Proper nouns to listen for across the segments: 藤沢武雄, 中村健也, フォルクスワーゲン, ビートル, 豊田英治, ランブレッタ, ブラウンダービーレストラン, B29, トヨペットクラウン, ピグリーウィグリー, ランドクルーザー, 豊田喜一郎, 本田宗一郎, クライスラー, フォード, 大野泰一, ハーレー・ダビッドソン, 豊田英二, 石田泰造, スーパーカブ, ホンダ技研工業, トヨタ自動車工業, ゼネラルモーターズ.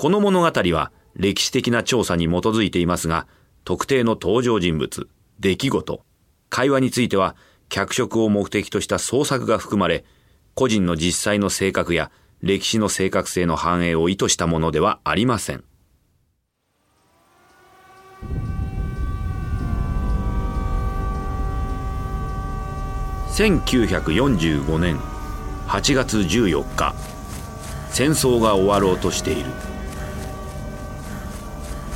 この物語は歴史的な調査に基づいていますが、特定の登場人物、出来事、会話については脚色を目的とした創作が含まれ、個人の実際の性格や歴史の正確性の反映を意図したものではありません。1945年8月14日、戦争が終わろうとしている。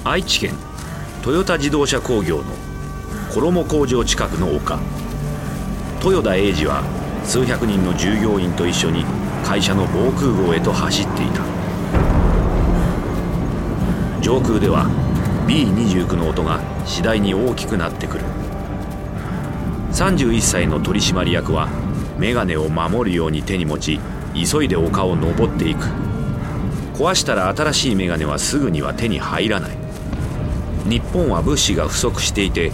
愛知県トヨタ自動車工業の衣工場近くの丘。豊田英二は数百人の従業員と一緒に会社の防空壕へと走っていた。上空では B29 の音が次第に大きくなってくる。31歳の取締役は眼鏡を守るように手に持ち、急いで丘を登っていく。壊したら新しい眼鏡はすぐには手に入らない。日本は物資が不足していて、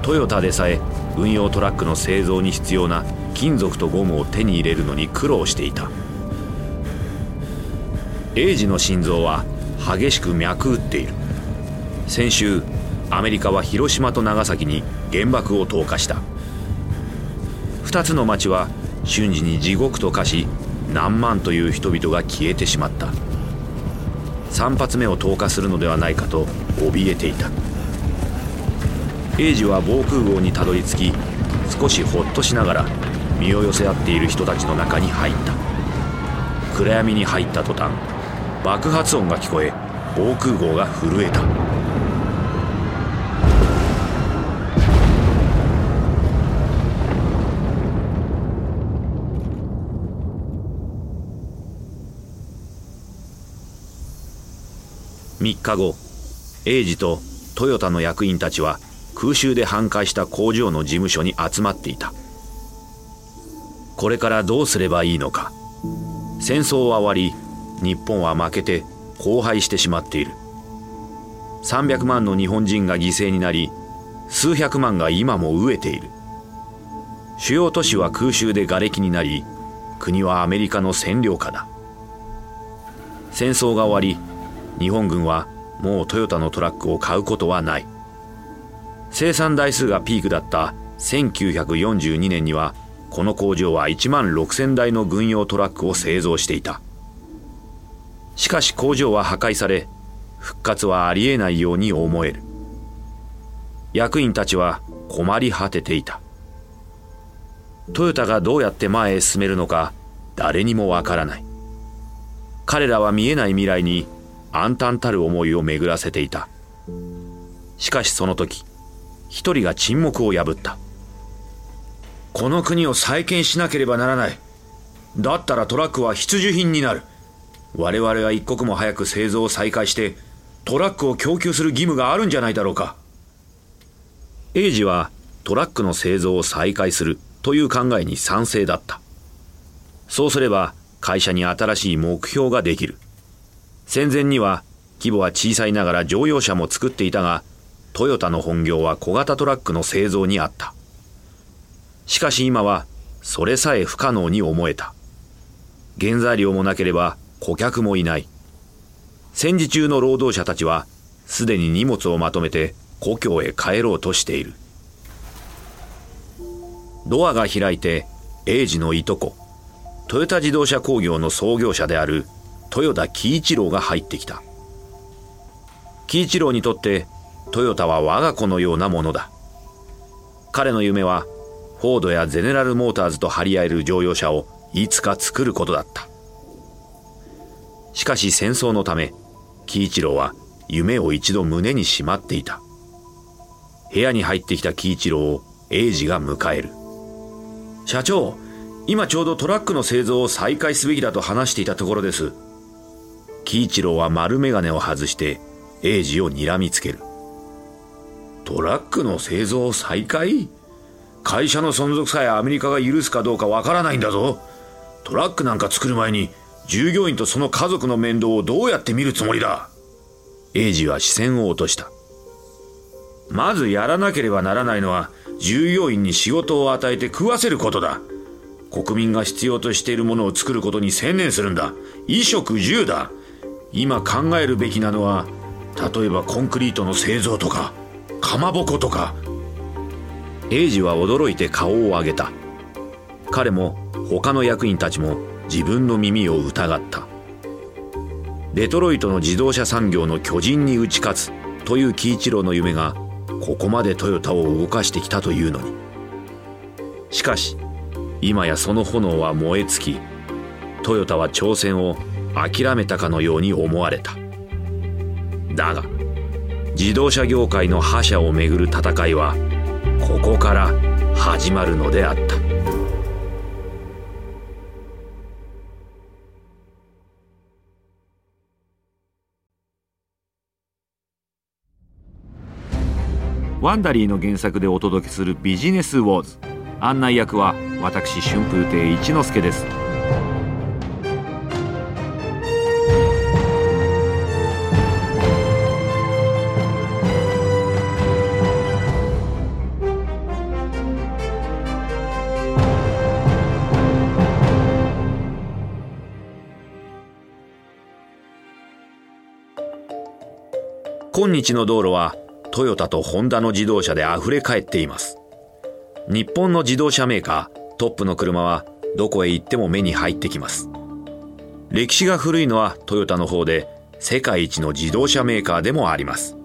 トヨタでさえ運用トラックの製造に必要な金属とゴムを手に入れるのに苦労していた。英二の心臓は激しく脈打っている。先週、アメリカは広島と長崎に原爆を投下した。2つの町は瞬時に地獄と化し、何万という人々が消えてしまった。3発目を投下するのではないかと怯えていた。英二は防空壕にたどり着き、少しほっとしながら身を寄せ合っている人たちの中に入った。暗闇に入った途端、爆発音が聞こえ、防空壕が震えた。3日後、英二とトヨタの役員たちは空襲で半壊した工場の事務所に集まっていた。これからどうすればいいのか。戦争は終わり、日本は負けて荒廃してしまっている。300万の日本人が犠牲になり、数百万が今も飢えている。主要都市は空襲で瓦礫になり、国はアメリカの占領下だ。戦争が終わり、日本軍はもうトヨタのトラックを買うことはない。生産台数がピークだった1942年には、この工場は16,000台の軍用トラックを製造していた。しかし工場は破壊され、復活はありえないように思える。役員たちは困り果てていた。トヨタがどうやって前へ進めるのか、誰にもわからない。彼らは見えない未来に暗澹たる思いを巡らせていた。しかしその時、一人が沈黙を破った。この国を再建しなければならない。だったらトラックは必需品になる。我々は一刻も早く製造を再開して、トラックを供給する義務があるんじゃないだろうか。英二はトラックの製造を再開するという考えに賛成だった。そうすれば会社に新しい目標ができる。戦前には規模は小さいながら乗用車も作っていたが、トヨタの本業は小型トラックの製造にあった。しかし今はそれさえ不可能に思えた。原材料もなければ顧客もいない。戦時中の労働者たちはすでに荷物をまとめて故郷へ帰ろうとしている。ドアが開いて、英二のいとこ、トヨタ自動車工業の創業者である豊田喜一郎が入ってきた。喜一郎にとってトヨタは我が子のようなものだ。彼の夢はフォードやゼネラルモーターズと張り合える乗用車をいつか作ることだった。しかし戦争のため、喜一郎は夢を一度胸にしまっていた。部屋に入ってきた喜一郎を英二が迎える。社長、今ちょうどトラックの製造を再開すべきだと話していたところです。喜一郎は丸眼鏡を外して英二を睨みつける。トラックの製造を再開？会社の存続さえアメリカが許すかどうかわからないんだぞ。トラックなんか作る前に従業員とその家族の面倒をどうやって見るつもりだ。英二は視線を落とした。まずやらなければならないのは、従業員に仕事を与えて食わせることだ。国民が必要としているものを作ることに専念するんだ。衣食住だ。今考えるべきなのは、例えばコンクリートの製造とかかまぼことか。英二は驚いて顔を上げた。彼も他の役員たちも自分の耳を疑った。デトロイトの自動車産業の巨人に打ち勝つという喜一郎の夢がここまでトヨタを動かしてきたというのに。しかし今やその炎は燃え尽き、トヨタは挑戦を諦めたかのように思われた。だが自動車業界の覇者をめぐる戦いはここから始まるのであった。ワンダリーの原作でお届けするビジネスウォーズ、案内役は私春風亭一之輔です。今日の道路はトヨタとホンダの自動車であふれかえっています。日本の自動車メーカートップの車はどこへ行っても目に入ってきます。歴史が古いのはトヨタの方で、世界一の自動車メーカーでもあります。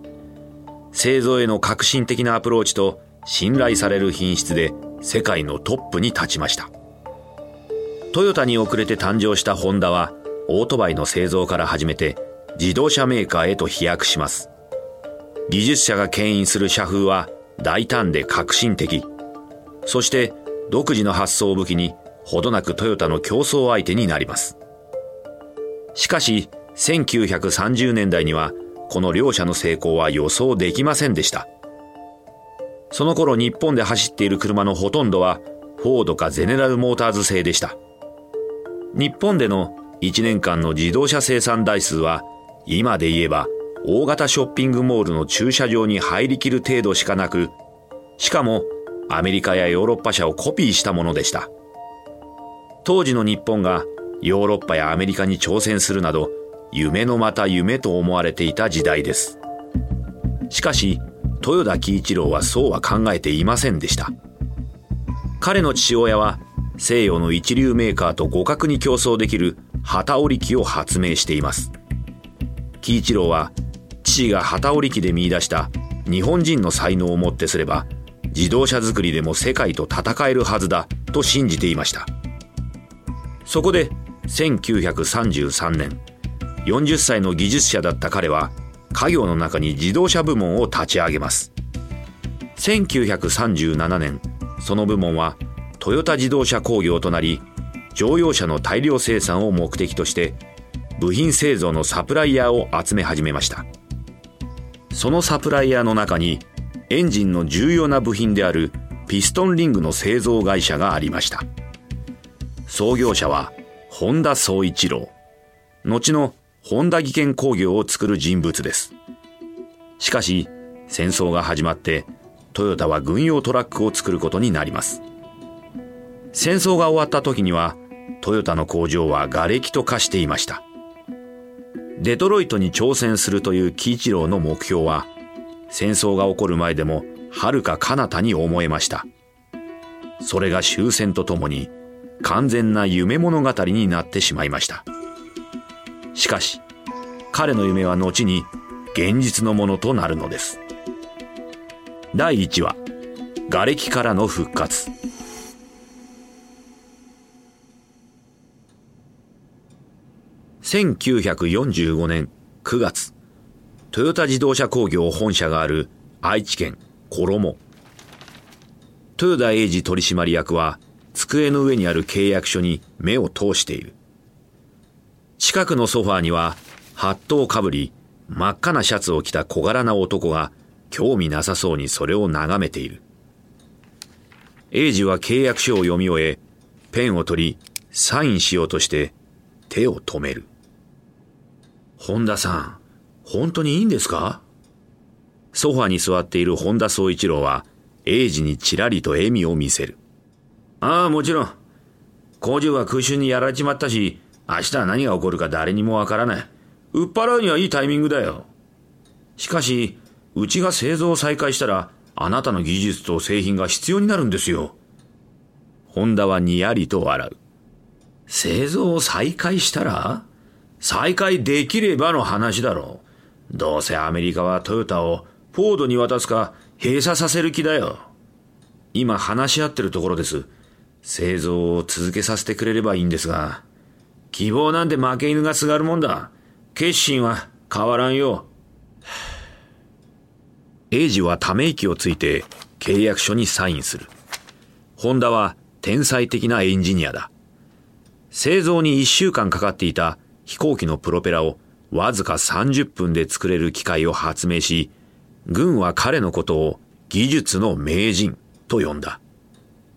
製造への革新的なアプローチと信頼される品質で世界のトップに立ちました。トヨタに遅れて誕生したホンダはオートバイの製造から始めて自動車メーカーへと飛躍します。技術者が牽引する社風は大胆で革新的、そして独自の発想を武器にほどなくトヨタの競争相手になります。しかし1930年代にはこの両社の成功は予想できませんでした。その頃日本で走っている車のほとんどはフォードかゼネラルモーターズ製でした。日本での1年間の自動車生産台数は今で言えば大型ショッピングモールの駐車場に入りきる程度しかなく、しかもアメリカやヨーロッパ車をコピーしたものでした。当時の日本がヨーロッパやアメリカに挑戦するなど、夢のまた夢と思われていた時代です。しかし豊田喜一郎はそうは考えていませんでした。彼の父親は西洋の一流メーカーと互角に競争できる機織り機を発明しています。喜一郎は父が機織り機で見出した日本人の才能をもってすれば自動車作りでも世界と戦えるはずだと信じていました。そこで1933年40歳の技術者だった彼は家業の中に自動車部門を立ち上げます。1937年その部門はトヨタ自動車工業となり、乗用車の大量生産を目的として部品製造のサプライヤーを集め始めました。そのサプライヤーの中にエンジンの重要な部品であるピストンリングの製造会社がありました。創業者は本田宗一郎、後の本田技研工業を作る人物です。しかし戦争が始まってトヨタは軍用トラックを作ることになります。戦争が終わった時にはトヨタの工場は瓦礫と化していました。デトロイトに挑戦するという喜一郎の目標は戦争が起こる前でも遥か彼方に思えました。それが終戦とともに完全な夢物語になってしまいました。しかし彼の夢は後に現実のものとなるのです。第1話、瓦礫からの復活。1945年9月、トヨタ自動車工業本社がある愛知県衣。豊田英二取締役は机の上にある契約書に目を通している。近くのソファーにはハットをかぶり真っ赤なシャツを着た小柄な男が興味なさそうにそれを眺めている。英二は契約書を読み終え、ペンを取りサインしようとして手を止める。本田さん、本当にいいんですか？ソファに座っている本田宗一郎は英二にちらりと笑みを見せる。ああ、もちろん。工場は空襲にやられちまったし、明日は何が起こるか誰にもわからない。売っ払うにはいいタイミングだよ。しかし、うちが製造を再開したら、あなたの技術と製品が必要になるんですよ。本田はにやりと笑う。製造を再開したら？再開できればの話だろう。どうせアメリカはトヨタをフォードに渡すか閉鎖させる気だよ。今話し合ってるところです。製造を続けさせてくれればいいんですが、希望なんて負け犬がすがるもんだ。決心は変わらんよ。英二はため息をついて契約書にサインする。本田は天才的なエンジニアだ。製造に1週間かかっていた飛行機のプロペラをわずか30分で作れる機械を発明し、軍は彼のことを技術の名人と呼んだ。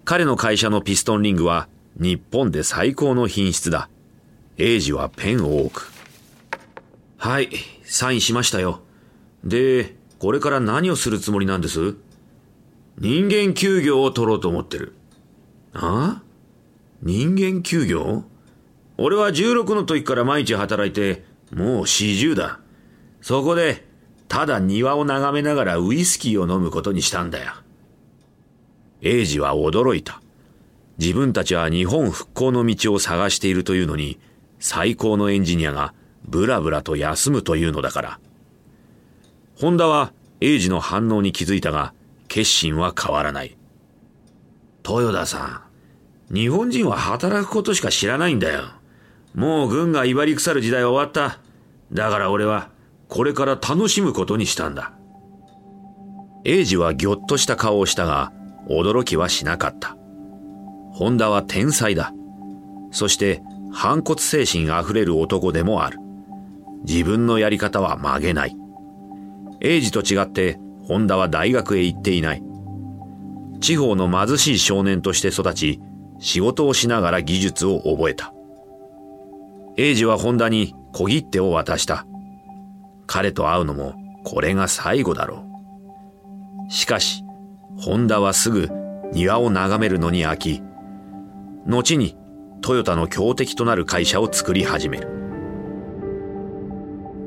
彼の会社のピストンリングは日本で最高の品質だ。英二はペンを置く。はい、サインしましたよ。で、これから何をするつもりなんです？人間休業を取ろうと思ってる。あ？人間休業？俺は16の時から毎日働いて、もう40だ。そこで、ただ庭を眺めながらウイスキーを飲むことにしたんだよ。英二は驚いた。自分たちは日本復興の道を探しているというのに、最高のエンジニアがブラブラと休むというのだから。本田は英二の反応に気づいたが、決心は変わらない。豊田さん、日本人は働くことしか知らないんだよ。もう軍が威張り腐る時代は終わった。だから俺はこれから楽しむことにしたんだ。英二はぎょっとした顔をしたが、驚きはしなかった。本田は天才だ。そして反骨精神あふれる男でもある。自分のやり方は曲げない。英二と違って本田は大学へ行っていない。地方の貧しい少年として育ち、仕事をしながら技術を覚えた。英二は本田に小切手を渡した。彼と会うのもこれが最後だろう。しかし本田はすぐ庭を眺めるのに飽き、後にトヨタの強敵となる会社を作り始める。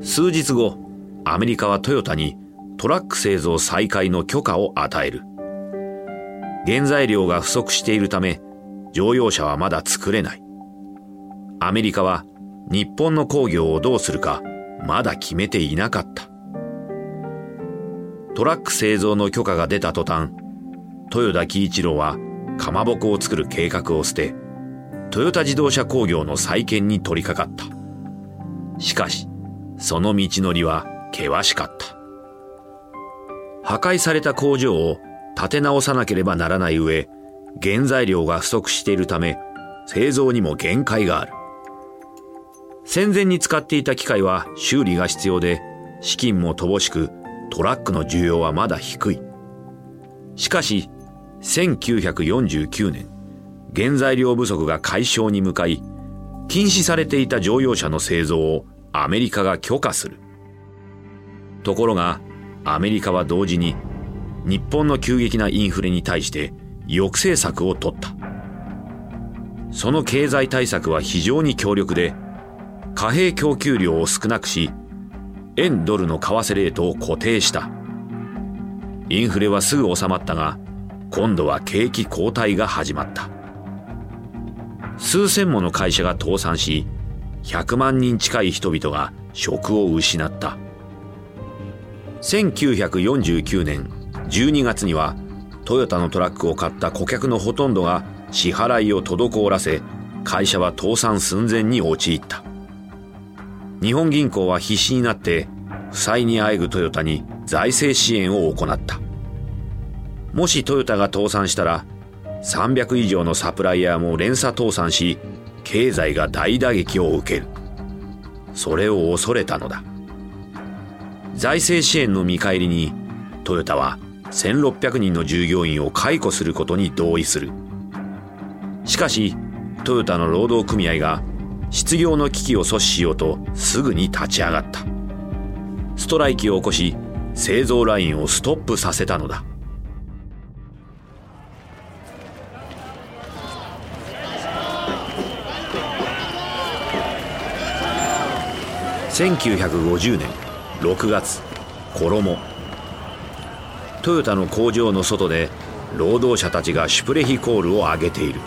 数日後、アメリカはトヨタにトラック製造再開の許可を与える。原材料が不足しているため、乗用車はまだ作れない。アメリカは日本の工業をどうするかまだ決めていなかった。トラック製造の許可が出た途端、豊田喜一郎はかまぼこを作る計画を捨て、トヨタ自動車工業の再建に取り掛かった。しかし、その道のりは険しかった。破壊された工場を建て直さなければならない上、原材料が不足しているため、製造にも限界がある。戦前に使っていた機械は修理が必要で、資金も乏しく、トラックの需要はまだ低い。しかし、1949年、原材料不足が解消に向かい、禁止されていた乗用車の製造をアメリカが許可する。ところがアメリカは同時に日本の急激なインフレに対して抑制策を取った。その経済対策は非常に強力で、貨幣供給量を少なくし、円ドルの為替レートを固定した。インフレはすぐ収まったが、今度は景気後退が始まった。数千もの会社が倒産し、100万人近い人々が職を失った。1949年12月には、トヨタのトラックを買った顧客のほとんどが支払いを滞らせ、会社は倒産寸前に陥った。日本銀行は必死になって負債にあえぐトヨタに財政支援を行った。もしトヨタが倒産したら、300以上のサプライヤーも連鎖倒産し、経済が大打撃を受ける。それを恐れたのだ。財政支援の見返りに、トヨタは1600人の従業員を解雇することに同意する。しかし、トヨタの労働組合が失業の危機を阻止しようとすぐに立ち上がった。ストライキを起こし、製造ラインをストップさせたのだ。1950年6月、衣。トヨタの工場の外で労働者たちがシュプレヒコールを上げている。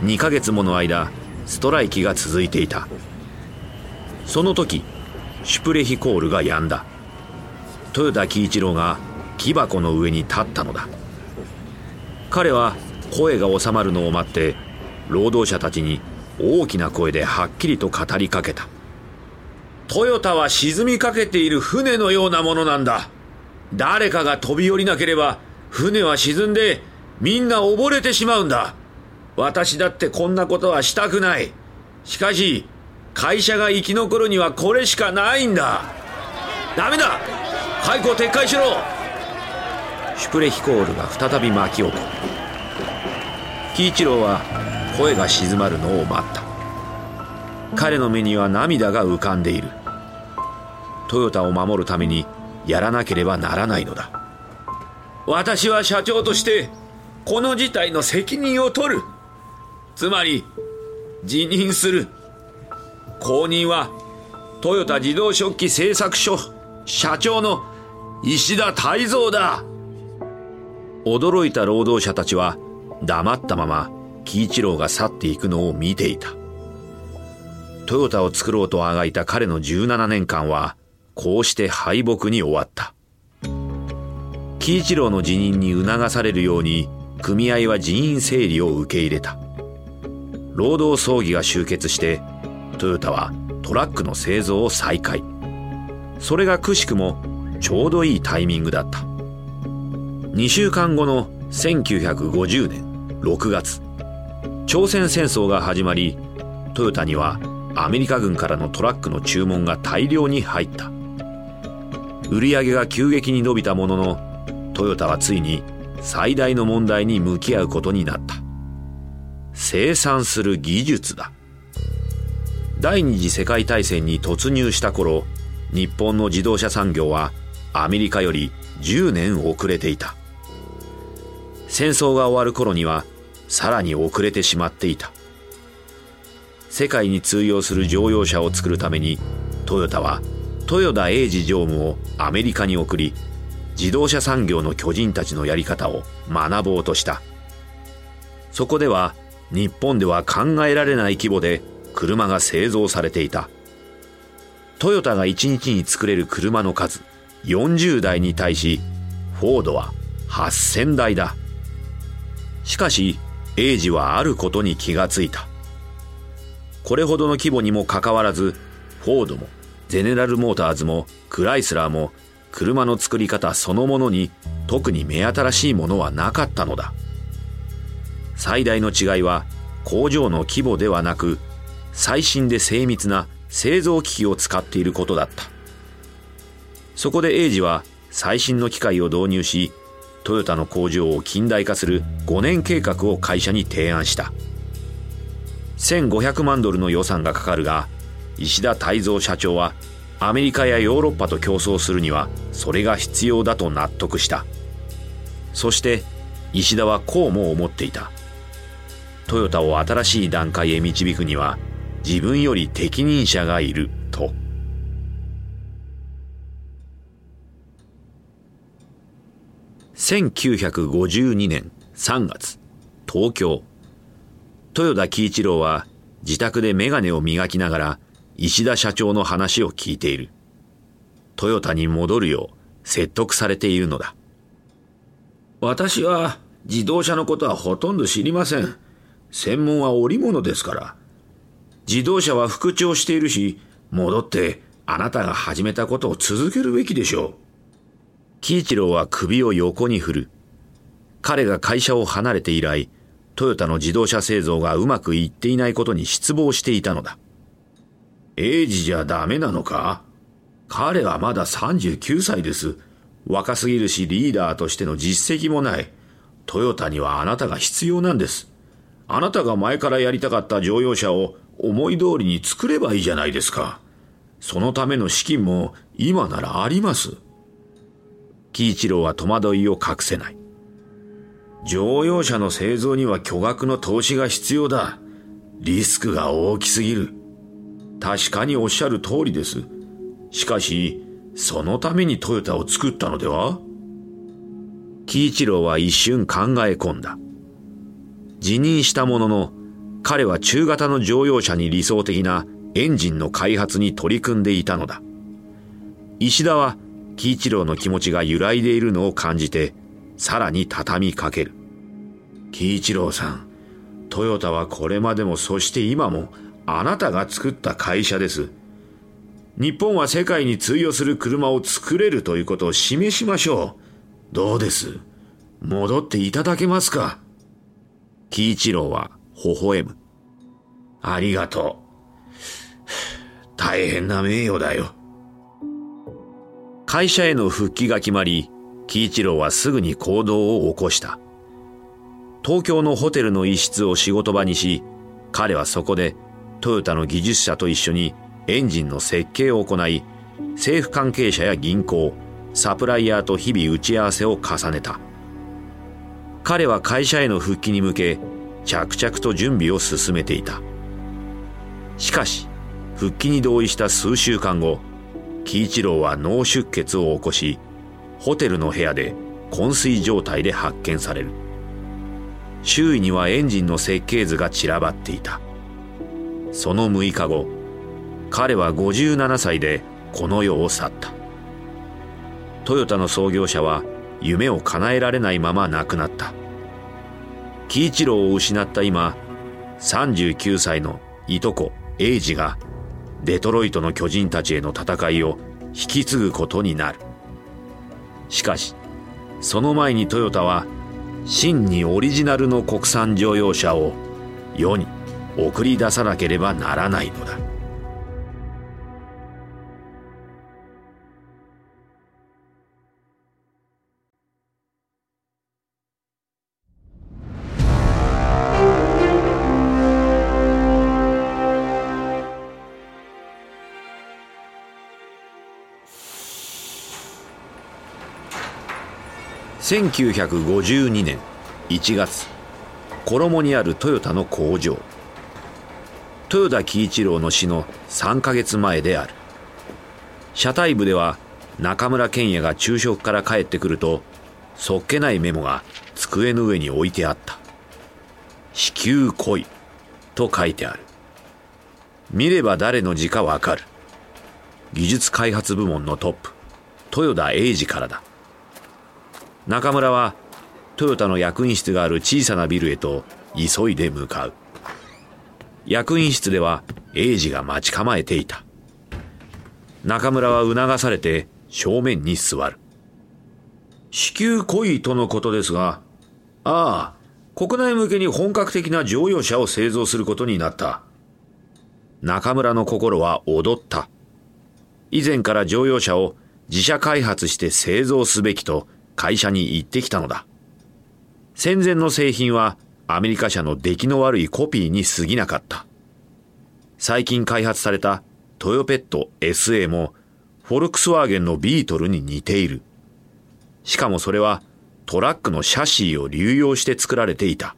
2ヶ月もの間、ストライキが続いていた。その時、シュプレヒコールが止んだ。豊田喜一郎が木箱の上に立ったのだ。彼は声が収まるのを待って、労働者たちに大きな声ではっきりと語りかけた。トヨタは沈みかけている船のようなものなんだ。誰かが飛び降りなければ、船は沈んでみんな溺れてしまうんだ。私だってこんなことはしたくない。しかし、会社が生き残るにはこれしかないんだ。ダメだ！解雇撤回しろ！シュプレヒコールが再び巻き起こる。喜一郎は声が静まるのを待った。彼の目には涙が浮かんでいる。トヨタを守るためにやらなければならないのだ。私は社長としてこの事態の責任を取る。つまり辞任する。後任はトヨタ自動食器製作所社長の石田泰造だ。驚いた労働者たちは黙ったまま喜一郎が去っていくのを見ていた。トヨタを作ろうとあがいた彼の17年間はこうして敗北に終わった。喜一郎の辞任に促されるように組合は人員整理を受け入れた。労働争議が終結してトヨタはトラックの製造を再開。それがくしくもちょうどいいタイミングだった。2週間後の1950年6月、朝鮮戦争が始まり、トヨタにはアメリカ軍からのトラックの注文が大量に入った。売り上げが急激に伸びたものの、トヨタはついに最大の問題に向き合うことになった。生産する技術だ。第二次世界大戦に突入した頃、日本の自動車産業はアメリカより10年遅れていた。戦争が終わる頃にはさらに遅れてしまっていた。世界に通用する乗用車を作るために、トヨタは豊田英治常務をアメリカに送り、自動車産業の巨人たちのやり方を学ぼうとした。そこでは日本では考えられない規模で車が製造されていた。トヨタが1日に作れる車の数40台に対し、フォードは8000台だ。しかし、英治はあることに気がついた。これほどの規模にもかかわらず、フォードもゼネラルモーターズもクライスラーも車の作り方そのものに特に目新しいものはなかったのだ。最大の違いは工場の規模ではなく、最新で精密な製造機器を使っていることだった。そこで英治は最新の機械を導入し、トヨタの工場を近代化する5年計画を会社に提案した。1500万ドルの予算がかかるが、石田泰造社長はアメリカやヨーロッパと競争するにはそれが必要だと納得した。そして石田はこうも思っていた。トヨタを新しい段階へ導くには、自分より適任者がいると。1952年3月、東京。豊田喜一郎は自宅で眼鏡を磨きながら石田社長の話を聞いている。トヨタに戻るよう説得されているのだ。私は自動車のことはほとんど知りません。専門は織物ですから。自動車は復調しているし、戻ってあなたが始めたことを続けるべきでしょう。喜一郎は首を横に振る。彼が会社を離れて以来、トヨタの自動車製造がうまくいっていないことに失望していたのだ。英治じゃダメなのか？彼はまだ39歳です。若すぎるし、リーダーとしての実績もない。トヨタにはあなたが必要なんです。あなたが前からやりたかった乗用車を思い通りに作ればいいじゃないですか。そのための資金も今ならあります。喜一郎は戸惑いを隠せない。乗用車の製造には巨額の投資が必要だ。リスクが大きすぎる。確かにおっしゃる通りです。しかし、そのためにトヨタを作ったのでは？喜一郎は一瞬考え込んだ。辞任したものの、彼は中型の乗用車に理想的なエンジンの開発に取り組んでいたのだ。石田は喜一郎の気持ちが揺らいでいるのを感じて、さらに畳みかける。喜一郎さん、トヨタはこれまでもそして今もあなたが作った会社です。日本は世界に通用する車を作れるということを示しましょう。どうです？戻っていただけますか？喜一郎は微笑む。ありがとう。大変な名誉だよ。会社への復帰が決まり、喜一郎はすぐに行動を起こした。東京のホテルの一室を仕事場にし、彼はそこでトヨタの技術者と一緒にエンジンの設計を行い、政府関係者や銀行、サプライヤーと日々打ち合わせを重ねた。彼は会社への復帰に向け、着々と準備を進めていた。しかし、復帰に同意した数週間後、喜一郎は脳出血を起こし、ホテルの部屋で昏睡状態で発見される。周囲にはエンジンの設計図が散らばっていた。その6日後、彼は57歳でこの世を去った。トヨタの創業者は夢を叶えられないまま亡くなった。喜一郎を失った今、39歳のいとこ英二がデトロイトの巨人たちへの戦いを引き継ぐことになる。しかし、その前にトヨタは真にオリジナルの国産乗用車を世に送り出さなければならないのだ。1952年1月、衣にあるトヨタの工場。豊田喜一郎の死の3ヶ月前である。車体部では中村健也が昼食から帰ってくると、そっけないメモが机の上に置いてあった。至急来いと書いてある。見れば誰の字かわかる。技術開発部門のトップ、豊田英二からだ。中村はトヨタの役員室がある小さなビルへと急いで向かう。役員室では英二が待ち構えていた。中村は促されて正面に座る。至急来いとのことですが、ああ、国内向けに本格的な乗用車を製造することになった。中村の心は踊った。以前から乗用車を自社開発して製造すべきと、会社に行ってきたのだ。戦前の製品はアメリカ社の出来の悪いコピーに過ぎなかった。最近開発されたトヨペット SA もフォルクスワーゲンのビートルに似ている。しかもそれはトラックのシャシーを流用して作られていた。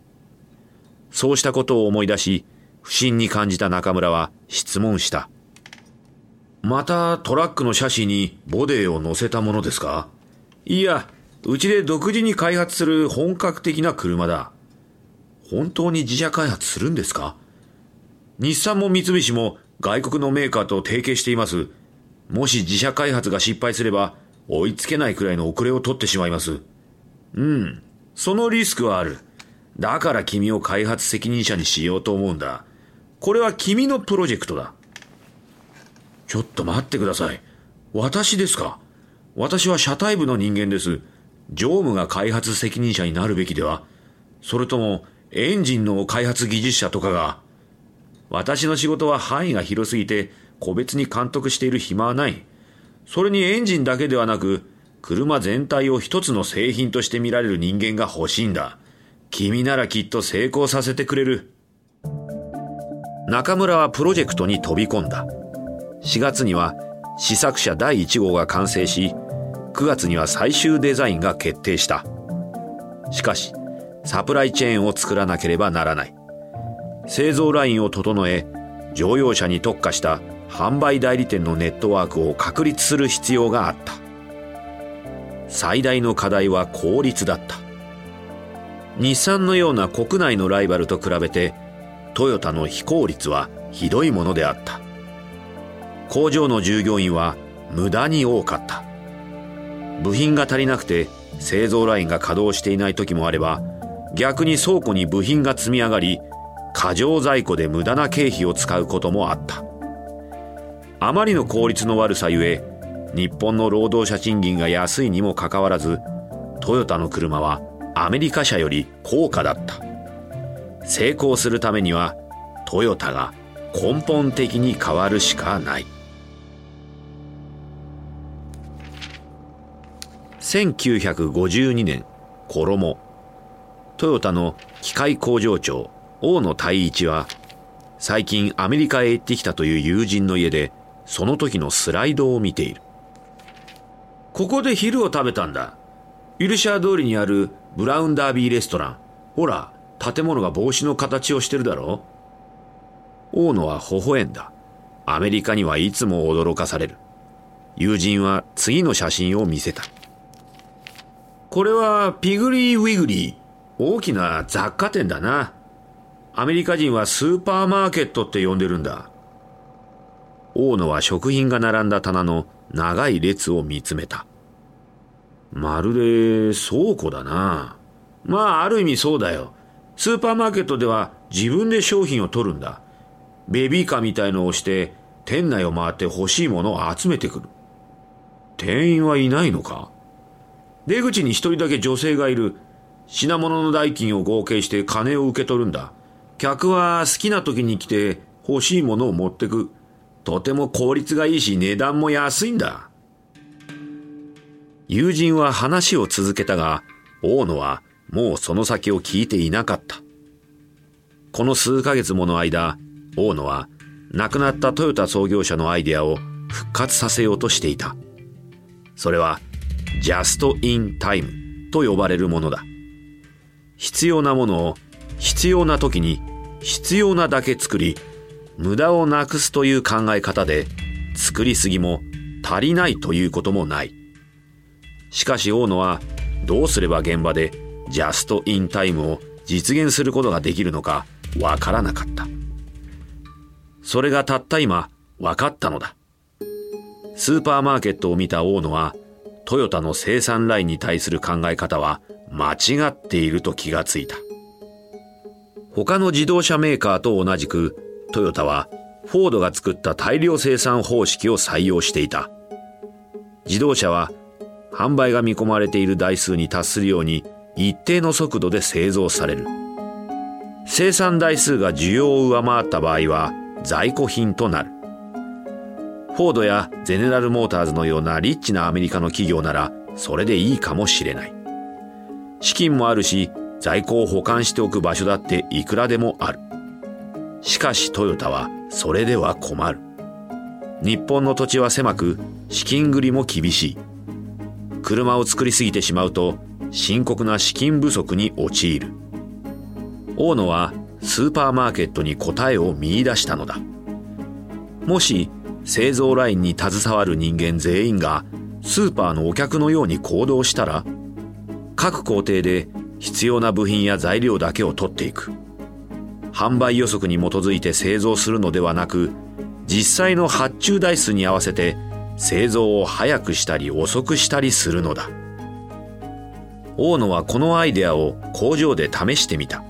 そうしたことを思い出し、不審に感じた中村は質問した。またトラックのシャシーにボディを乗せたものですか？いや、うちで独自に開発する本格的な車だ。本当に自社開発するんですか？日産も三菱も外国のメーカーと提携しています。もし自社開発が失敗すれば追いつけないくらいの遅れを取ってしまいます。うん、そのリスクはある。だから君を開発責任者にしようと思うんだ。これは君のプロジェクトだ。ちょっと待ってください。私ですか？私は車体部の人間です。常務が開発責任者になるべきでは？それともエンジンの開発技術者とかが？私の仕事は範囲が広すぎて個別に監督している暇はない。それにエンジンだけではなく、車全体を一つの製品として見られる人間が欲しいんだ。君ならきっと成功させてくれる。中村はプロジェクトに飛び込んだ。4月には試作車第1号が完成し、9月には最終デザインが決定した。しかし、サプライチェーンを作らなければならない。製造ラインを整え、乗用車に特化した販売代理店のネットワークを確立する必要があった。最大の課題は効率だった。日産のような国内のライバルと比べて、トヨタの非効率はひどいものであった。工場の従業員は無駄に多かった。部品が足りなくて製造ラインが稼働していない時もあれば、逆に倉庫に部品が積み上がり、過剰在庫で無駄な経費を使うこともあった。あまりの効率の悪さゆえ、日本の労働者賃金が安いにもかかわらず、トヨタの車はアメリカ車より高価だった。成功するためには、トヨタが根本的に変わるしかない。1952年、衣。トヨタの機械工場長、大野泰一は、最近アメリカへ行ってきたという友人の家で、その時のスライドを見ている。ここで昼を食べたんだ。ユルシャー通りにあるブラウンダービーレストラン。ほら、建物が帽子の形をしてるだろ。大野は微笑んだ。アメリカにはいつも驚かされる。友人は次の写真を見せた。これはピグリーウィグリー。大きな雑貨店だな。アメリカ人はスーパーマーケットって呼んでるんだ。大野は食品が並んだ棚の長い列を見つめた。まるで倉庫だな。まあある意味そうだよ。スーパーマーケットでは自分で商品を取るんだ。ベビーカーみたいのをして店内を回って欲しいものを集めてくる。店員はいないのか。出口に一人だけ女性がいる。品物の代金を合計して金を受け取るんだ。客は好きな時に来て欲しいものを持ってく。とても効率がいいし値段も安いんだ。友人は話を続けたが、大野はもうその先を聞いていなかった。この数ヶ月もの間、大野は亡くなったトヨタ創業者のアイデアを復活させようとしていた。それはジャストインタイムと呼ばれるものだ。必要なものを必要な時に必要なだけ作り、無駄をなくすという考え方で、作りすぎも足りないということもない。しかし大野はどうすれば現場でジャストインタイムを実現することができるのかわからなかった。それがたった今わかったのだ。スーパーマーケットを見た大野は、トヨタの生産ラインに対する考え方は間違っていると気がついた。他の自動車メーカーと同じく、トヨタはフォードが作った大量生産方式を採用していた。自動車は販売が見込まれている台数に達するように一定の速度で製造される。生産台数が需要を上回った場合は在庫品となる。フォードやゼネラルモーターズのようなリッチなアメリカの企業ならそれでいいかもしれない。資金もあるし、在庫を保管しておく場所だっていくらでもある。しかしトヨタはそれでは困る。日本の土地は狭く、資金繰りも厳しい。車を作りすぎてしまうと深刻な資金不足に陥る。大野はスーパーマーケットに答えを見出したのだ。もし製造ラインに携わる人間全員がスーパーのお客のように行動したら、各工程で必要な部品や材料だけを取っていく。販売予測に基づいて製造するのではなく、実際の発注台数に合わせて製造を早くしたり遅くしたりするのだ。大野はこのアイデアを工場で試してみた。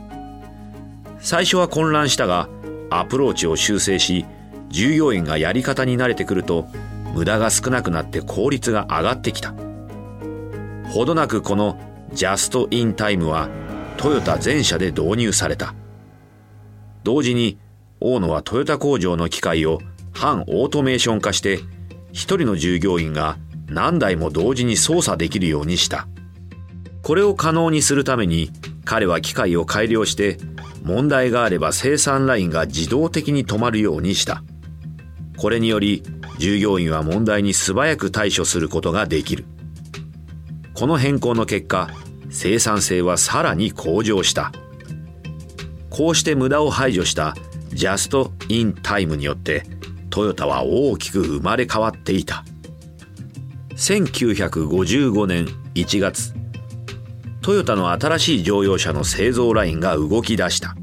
最初は混乱したが、アプローチを修正し、従業員がやり方に慣れてくると無駄が少なくなって効率が上がってきた。ほどなくこのジャストインタイムはトヨタ全社で導入された。同時に大野はトヨタ工場の機械を半オートメーション化して、一人の従業員が何台も同時に操作できるようにした。これを可能にするために彼は機械を改良して、問題があれば生産ラインが自動的に止まるようにした。これにより従業員は問題に素早く対処することができる。この変更の結果、生産性はさらに向上した。こうして無駄を排除したジャスト・イン・タイムによってトヨタは大きく生まれ変わっていた。1955年1月、トヨタの新しい乗用車の製造ラインが動き出した。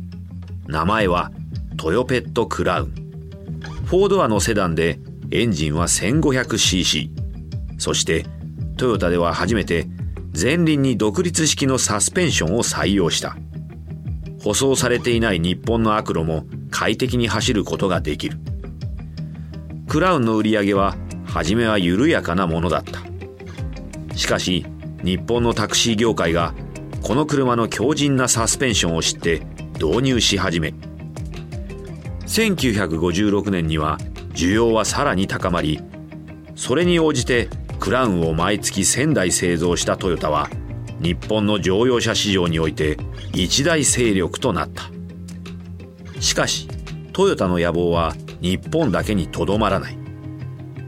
名前はトヨペットクラウン。4ドアのセダンでエンジンは 1500cc。そしてトヨタでは初めて前輪に独立式のサスペンションを採用した。舗装されていない日本の悪路も快適に走ることができる。クラウンの売り上げは初めは緩やかなものだった。しかし日本のタクシー業界がこの車の強靭なサスペンションを知って導入し始め、1956年には需要はさらに高まり、それに応じてクラウンを毎月1000台製造したトヨタは日本の乗用車市場において一大勢力となった。しかしトヨタの野望は日本だけにとどまらない。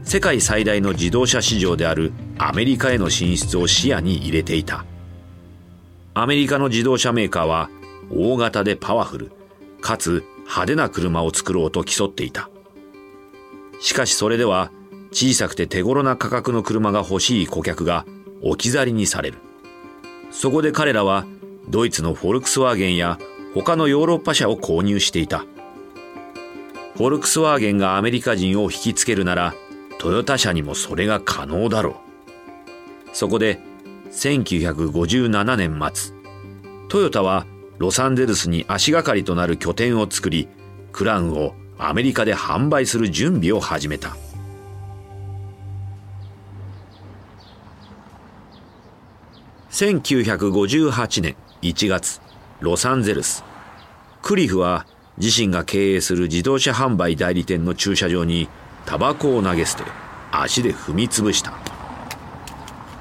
世界最大の自動車市場であるアメリカへの進出を視野に入れていた。アメリカの自動車メーカーは大型でパワフルかつ派手な車を作ろうと競っていた。しかしそれでは小さくて手頃な価格の車が欲しい顧客が置き去りにされる。そこで彼らはドイツのフォルクスワーゲンや他のヨーロッパ車を購入していた。フォルクスワーゲンがアメリカ人を引きつけるならトヨタ車にもそれが可能だろう。そこで1957年末、トヨタはロサンゼルスに足がかりとなる拠点を作り、クラウンをアメリカで販売する準備を始めた。1958年1月、ロサンゼルス。クリフは自身が経営する自動車販売代理店の駐車場にタバコを投げ捨て、足で踏み潰した。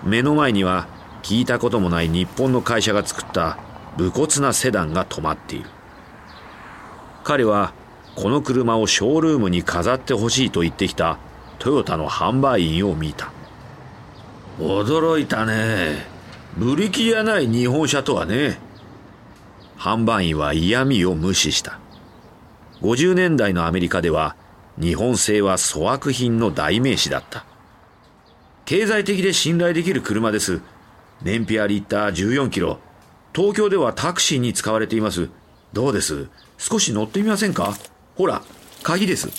目の前には聞いたこともない日本の会社が作った無骨なセダンが止まっている。彼はこの車をショールームに飾ってほしいと言ってきたトヨタの販売員を見た。驚いたね。ブリキじゃない日本車とはね。販売員は嫌味を無視した。50年代のアメリカでは日本製は粗悪品の代名詞だった。経済的で信頼できる車です。燃費はリッター14キロ。東京ではタクシーに使われています。どうです？少し乗ってみませんか？ほら、鍵です。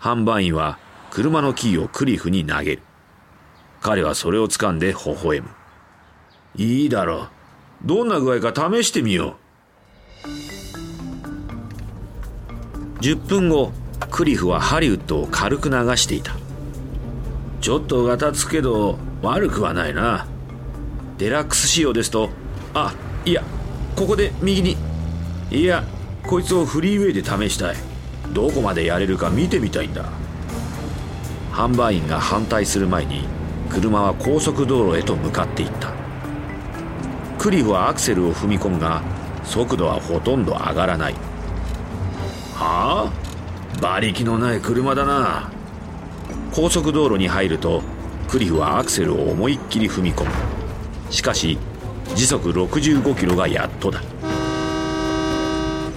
販売員は車のキーをクリフに投げる。彼はそれを掴んで微笑む。いいだろう。どんな具合か試してみよう。10分後、クリフはハリウッドを軽く流していた。ちょっとガタつくけど悪くはないな。デラックス仕様ですと、いや、ここで右に。いや、こいつをフリーウェイで試したい。どこまでやれるか見てみたいんだ。販売員が反対する前に、車は高速道路へと向かっていった。クリフはアクセルを踏み込むが、速度はほとんど上がらない。はぁ？馬力のない車だな。高速道路に入ると、クリフはアクセルを思いっきり踏み込む。しかし時速65キロがやっとだ。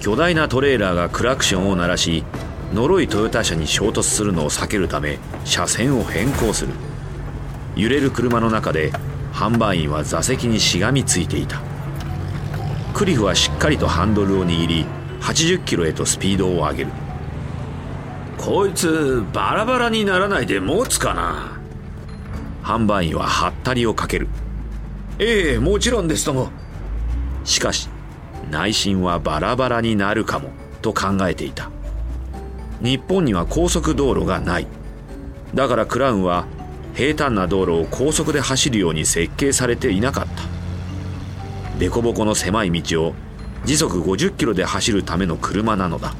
巨大なトレーラーがクラクションを鳴らし、脆いトヨタ車に衝突するのを避けるため車線を変更する。揺れる車の中で販売員は座席にしがみついていた。クリフはしっかりとハンドルを握り、80キロへとスピードを上げる。こいつバラバラにならないで持つかな。販売員はハッタリをかける。ええ、もちろんですとも。しかし内心はバラバラになるかもと考えていた。日本には高速道路がない。だからクラウンは平坦な道路を高速で走るように設計されていなかった。凸凹の狭い道を時速50キロで走るための車なのだ。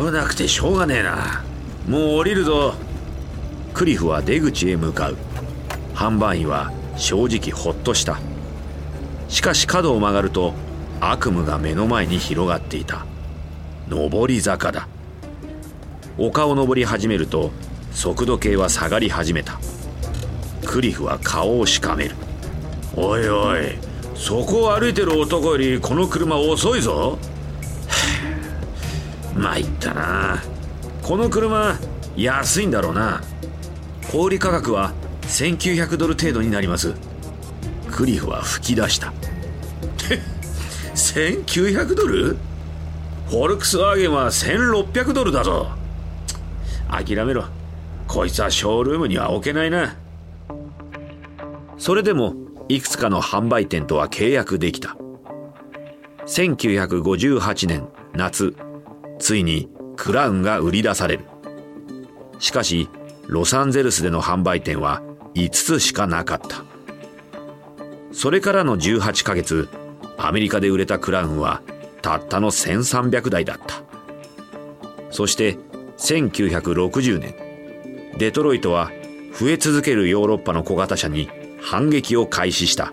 危なくてしょうがねえな。もう降りるぞ。クリフは出口へ向かう。販売員は正直ほっとした。しかし角を曲がると悪夢が目の前に広がっていた。上り坂だ。丘を上り始めると速度計は下がり始めた。クリフは顔をしかめる。おいおい、そこを歩いてる男よりこの車遅いぞ。参ったな。この車安いんだろうな。小売価格は1900ドル程度になります。クリフは吹き出した。1900ドル？フォルクスワーゲンは1600ドルだぞ。諦めろ。こいつはショールームには置けないな。それでもいくつかの販売店とは契約できた。1958年夏、ついにクラウンが売り出される。しかしロサンゼルスでの販売店は5つしかなかった。それからの18ヶ月、アメリカで売れたクラウンはたったの1300台だった。そして1960年、デトロイトは増え続けるヨーロッパの小型車に反撃を開始した。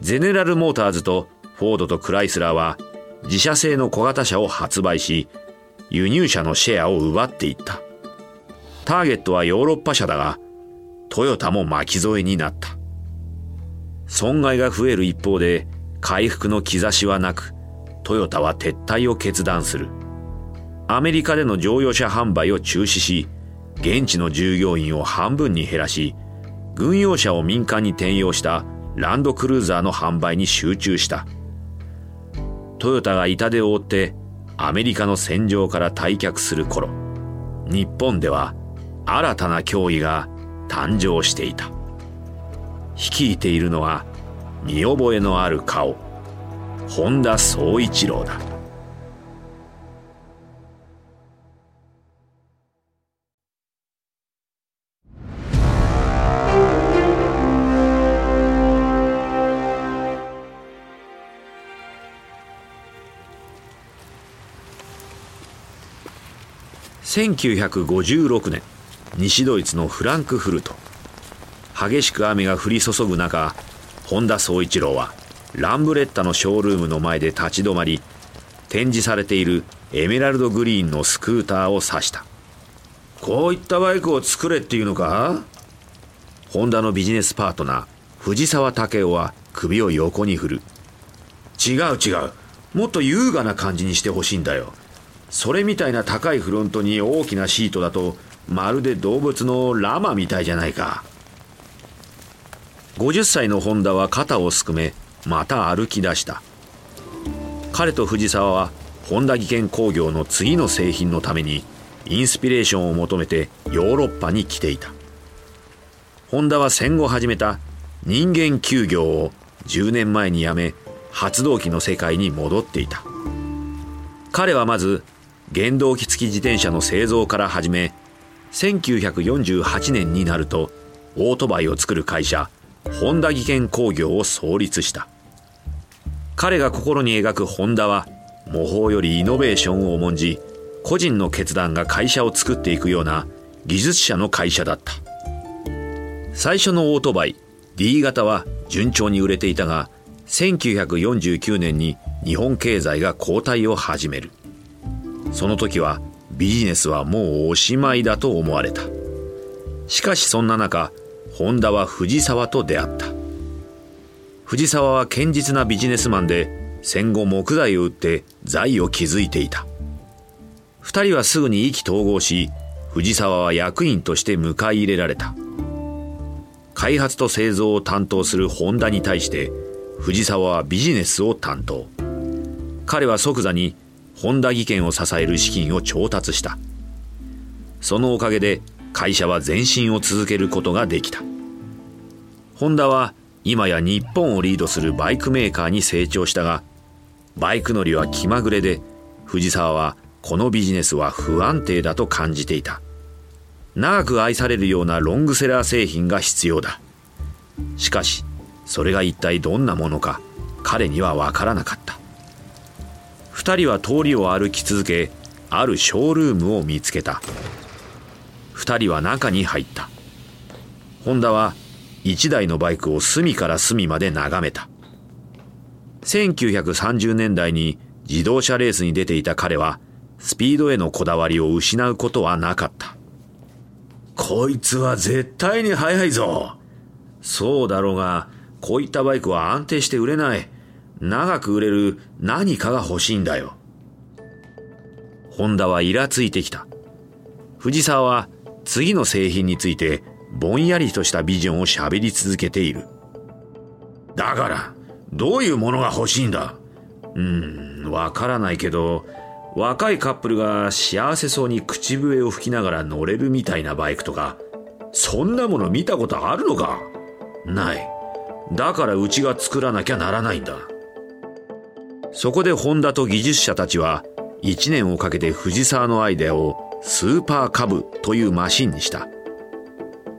ゼネラルモーターズとフォードとクライスラーは自社製の小型車を発売し、輸入車のシェアを奪っていった。ターゲットはヨーロッパ車だが、トヨタも巻き添えになった。損害が増える一方で回復の兆しはなく、トヨタは撤退を決断する。アメリカでの乗用車販売を中止し、現地の従業員を半分に減らし、軍用車を民間に転用したランドクルーザーの販売に集中した。トヨタが痛手を負ってアメリカの戦場から退却する頃、日本では新たな脅威が誕生していた。率いているのは見覚えのある顔、本田宗一郎だ。1956年、西ドイツのフランクフルト。激しく雨が降り注ぐ中、本田宗一郎はランブレッタのショールームの前で立ち止まり、展示されているエメラルドグリーンのスクーターを指した。こういったバイクを作れっていうのか？ホンダのビジネスパートナー、藤沢武雄は首を横に振る。違う。もっと優雅な感じにしてほしいんだよ。それみたいな高いフロントに大きなシートだと、まるで動物のラマみたいじゃないか。50歳のホンダは肩をすくめ、また歩き出した。彼と藤沢はホンダ技研工業の次の製品のためにインスピレーションを求めてヨーロッパに来ていた。ホンダは戦後始めた人間休業を10年前にやめ、発動機の世界に戻っていた。彼はまず原動機付き自転車の製造から始め、1948年になるとオートバイを作る会社、ホンダ技研工業を創立した。彼が心に描くホンダは模倣よりイノベーションを重んじ、個人の決断が会社を作っていくような技術者の会社だった。最初のオートバイ D 型は順調に売れていたが、1949年に日本経済が後退を始める。その時はビジネスはもうおしまいだと思われた。しかしそんな中、ホンダは藤沢と出会った。藤沢は堅実なビジネスマンで、戦後木材を売って財を築いていた。二人はすぐに意気投合し、藤沢は役員として迎え入れられた。開発と製造を担当するホンダに対して、藤沢はビジネスを担当。彼は即座にホンダ技研を支える資金を調達した。そのおかげで会社は前進を続けることができた。ホンダは今や日本をリードするバイクメーカーに成長したが、バイク乗りは気まぐれで、藤沢はこのビジネスは不安定だと感じていた。長く愛されるようなロングセラー製品が必要だ。しかしそれが一体どんなものか、彼にはわからなかった。二人は通りを歩き続け、あるショールームを見つけた。二人は中に入った。ホンダは一台のバイクを隅から隅まで眺めた。1930年代に自動車レースに出ていた彼は、スピードへのこだわりを失うことはなかった。こいつは絶対に速いぞ。そうだろうが、こういったバイクは安定して売れない。長く売れる何かが欲しいんだよ。本田はイラついてきた。藤沢は次の製品についてぼんやりとしたビジョンを喋り続けている。だからどういうものが欲しいんだ。わからないけど、若いカップルが幸せそうに口笛を吹きながら乗れるみたいなバイクとか、そんなもの見たことあるのか。ない。だからうちが作らなきゃならないんだ。そこでホンダと技術者たちは1年をかけて藤沢のアイデアをスーパーカブというマシンにした。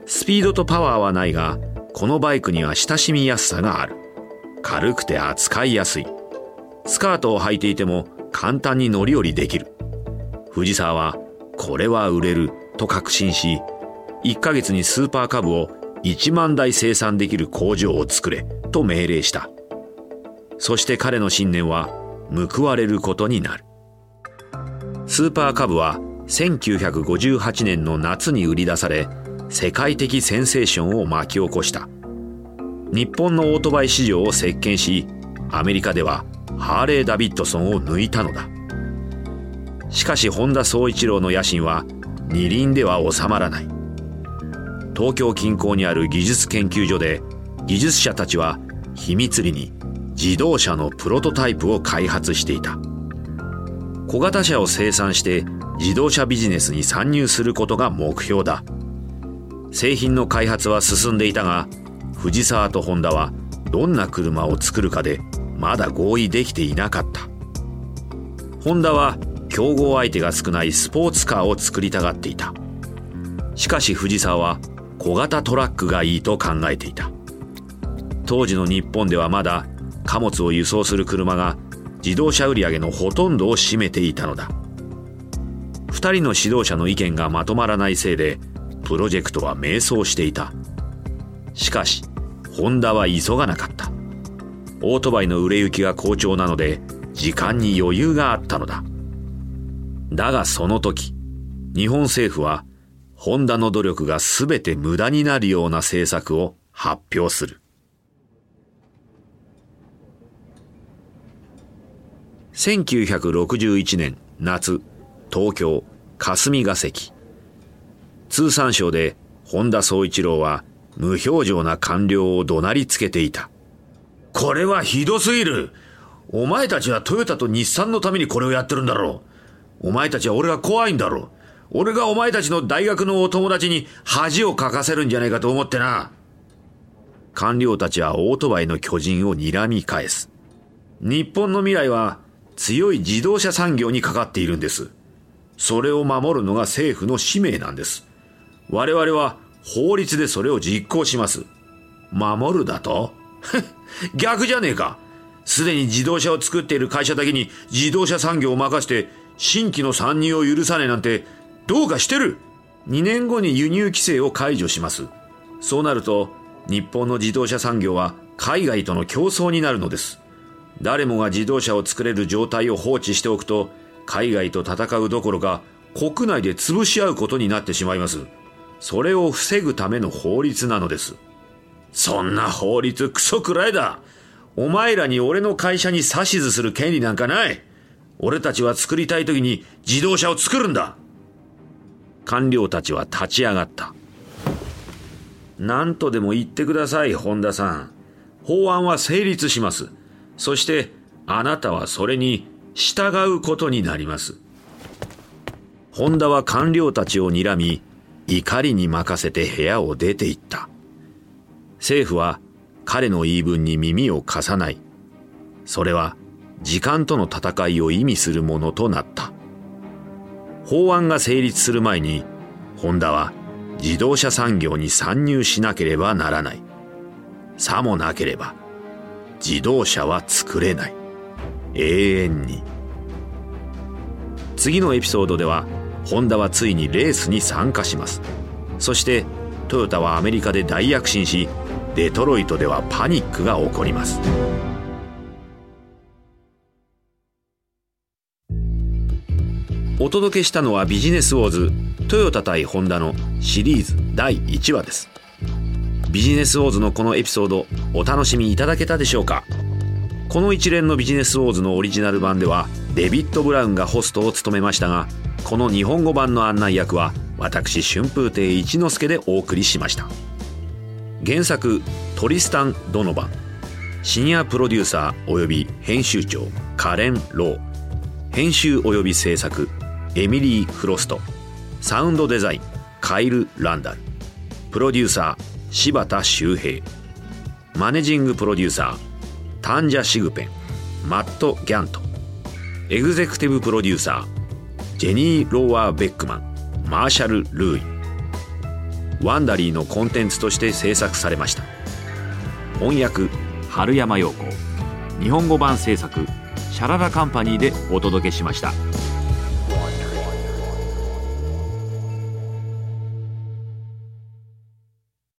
スピードとパワーはないが、このバイクには親しみやすさがある。軽くて扱いやすい。スカートを履いていても簡単に乗り降りできる。藤沢はこれは売れると確信し、1ヶ月にスーパーカブを1万台生産できる工場を作れと命令した。そして彼の信念は報われることになる。スーパーカブは1958年の夏に売り出され、世界的センセーションを巻き起こした。日本のオートバイ市場を席巻し、アメリカではハーレー・ダビッドソンを抜いたのだ。しかし本田宗一郎の野心は二輪では収まらない。東京近郊にある技術研究所で技術者たちは秘密裏に自動車のプロトタイプを開発していた。小型車を生産して自動車ビジネスに参入することが目標だ。製品の開発は進んでいたが、藤沢とホンダはどんな車を作るかでまだ合意できていなかった。ホンダは競合相手が少ないスポーツカーを作りたがっていた。しかし藤沢は小型トラックがいいと考えていた。当時の日本ではまだ貨物を輸送する車が自動車売り上げのほとんどを占めていたのだ。二人の指導者の意見がまとまらないせいでプロジェクトは迷走していた。しかしホンダは急がなかった。オートバイの売れ行きが好調なので時間に余裕があったのだ。だがその時、日本政府はホンダの努力が全て無駄になるような政策を発表する。1961年夏、東京霞が関。通産省で本田宗一郎は無表情な官僚を怒鳴りつけていた。これはひどすぎる。お前たちはトヨタと日産のためにこれをやってるんだろう。お前たちは俺が怖いんだろう。俺がお前たちの大学のお友達に恥をかかせるんじゃないかと思ってな。官僚たちはオートバイの巨人を睨み返す。日本の未来は強い自動車産業にかかっているんです。それを守るのが政府の使命なんです。我々は法律でそれを実行します。守るだと？逆じゃねえか。すでに自動車を作っている会社だけに自動車産業を任せて新規の参入を許さねえなんてどうかしてる。2年後に輸入規制を解除します。そうなると日本の自動車産業は海外との競争になるのです。誰もが自動車を作れる状態を放置しておくと海外と戦うどころか国内で潰し合うことになってしまいます。それを防ぐための法律なのです。そんな法律クソくらいだ。お前らに俺の会社に指図する権利なんかない。俺たちは作りたい時に自動車を作るんだ。官僚たちは立ち上がった。何とでも言ってください、本田さん。法案は成立します。そしてあなたはそれに従うことになります。本田は官僚たちを睨み、怒りに任せて部屋を出て行った。政府は彼の言い分に耳を貸さない。それは時間との戦いを意味するものとなった。法案が成立する前に、ホンダは自動車産業に参入しなければならない。さもなければ、自動車は作れない。永遠に。次のエピソードでは、ホンダはついにレースに参加します。そして、トヨタはアメリカで大躍進し、デトロイトではパニックが起こります。お届けしたのはビジネスウォーズトヨタ対ホンダのシリーズ第1話です。ビジネスウォーズのこのエピソード、お楽しみいただけたでしょうか。この一連のビジネスウォーズのオリジナル版ではデビッド・ブラウンがホストを務めましたが、この日本語版の案内役は私春風亭一之輔でお送りしました。原作トリスタン・ドノバン、シニアプロデューサーおよび編集長カレン・ロー、編集および制作エミリー・フロスト、サウンドデザインカイル・ランダル、プロデューサー柴田周平、マネジングプロデューサータンジャ・シグペン、マット・ギャント、エグゼクティブプロデューサージェニー・ローワー・ベックマン、マーシャル・ルーイ。ワンダリーのコンテンツとして制作されました。翻訳春山陽子、日本語版制作シャララカンパニーでお届けしました。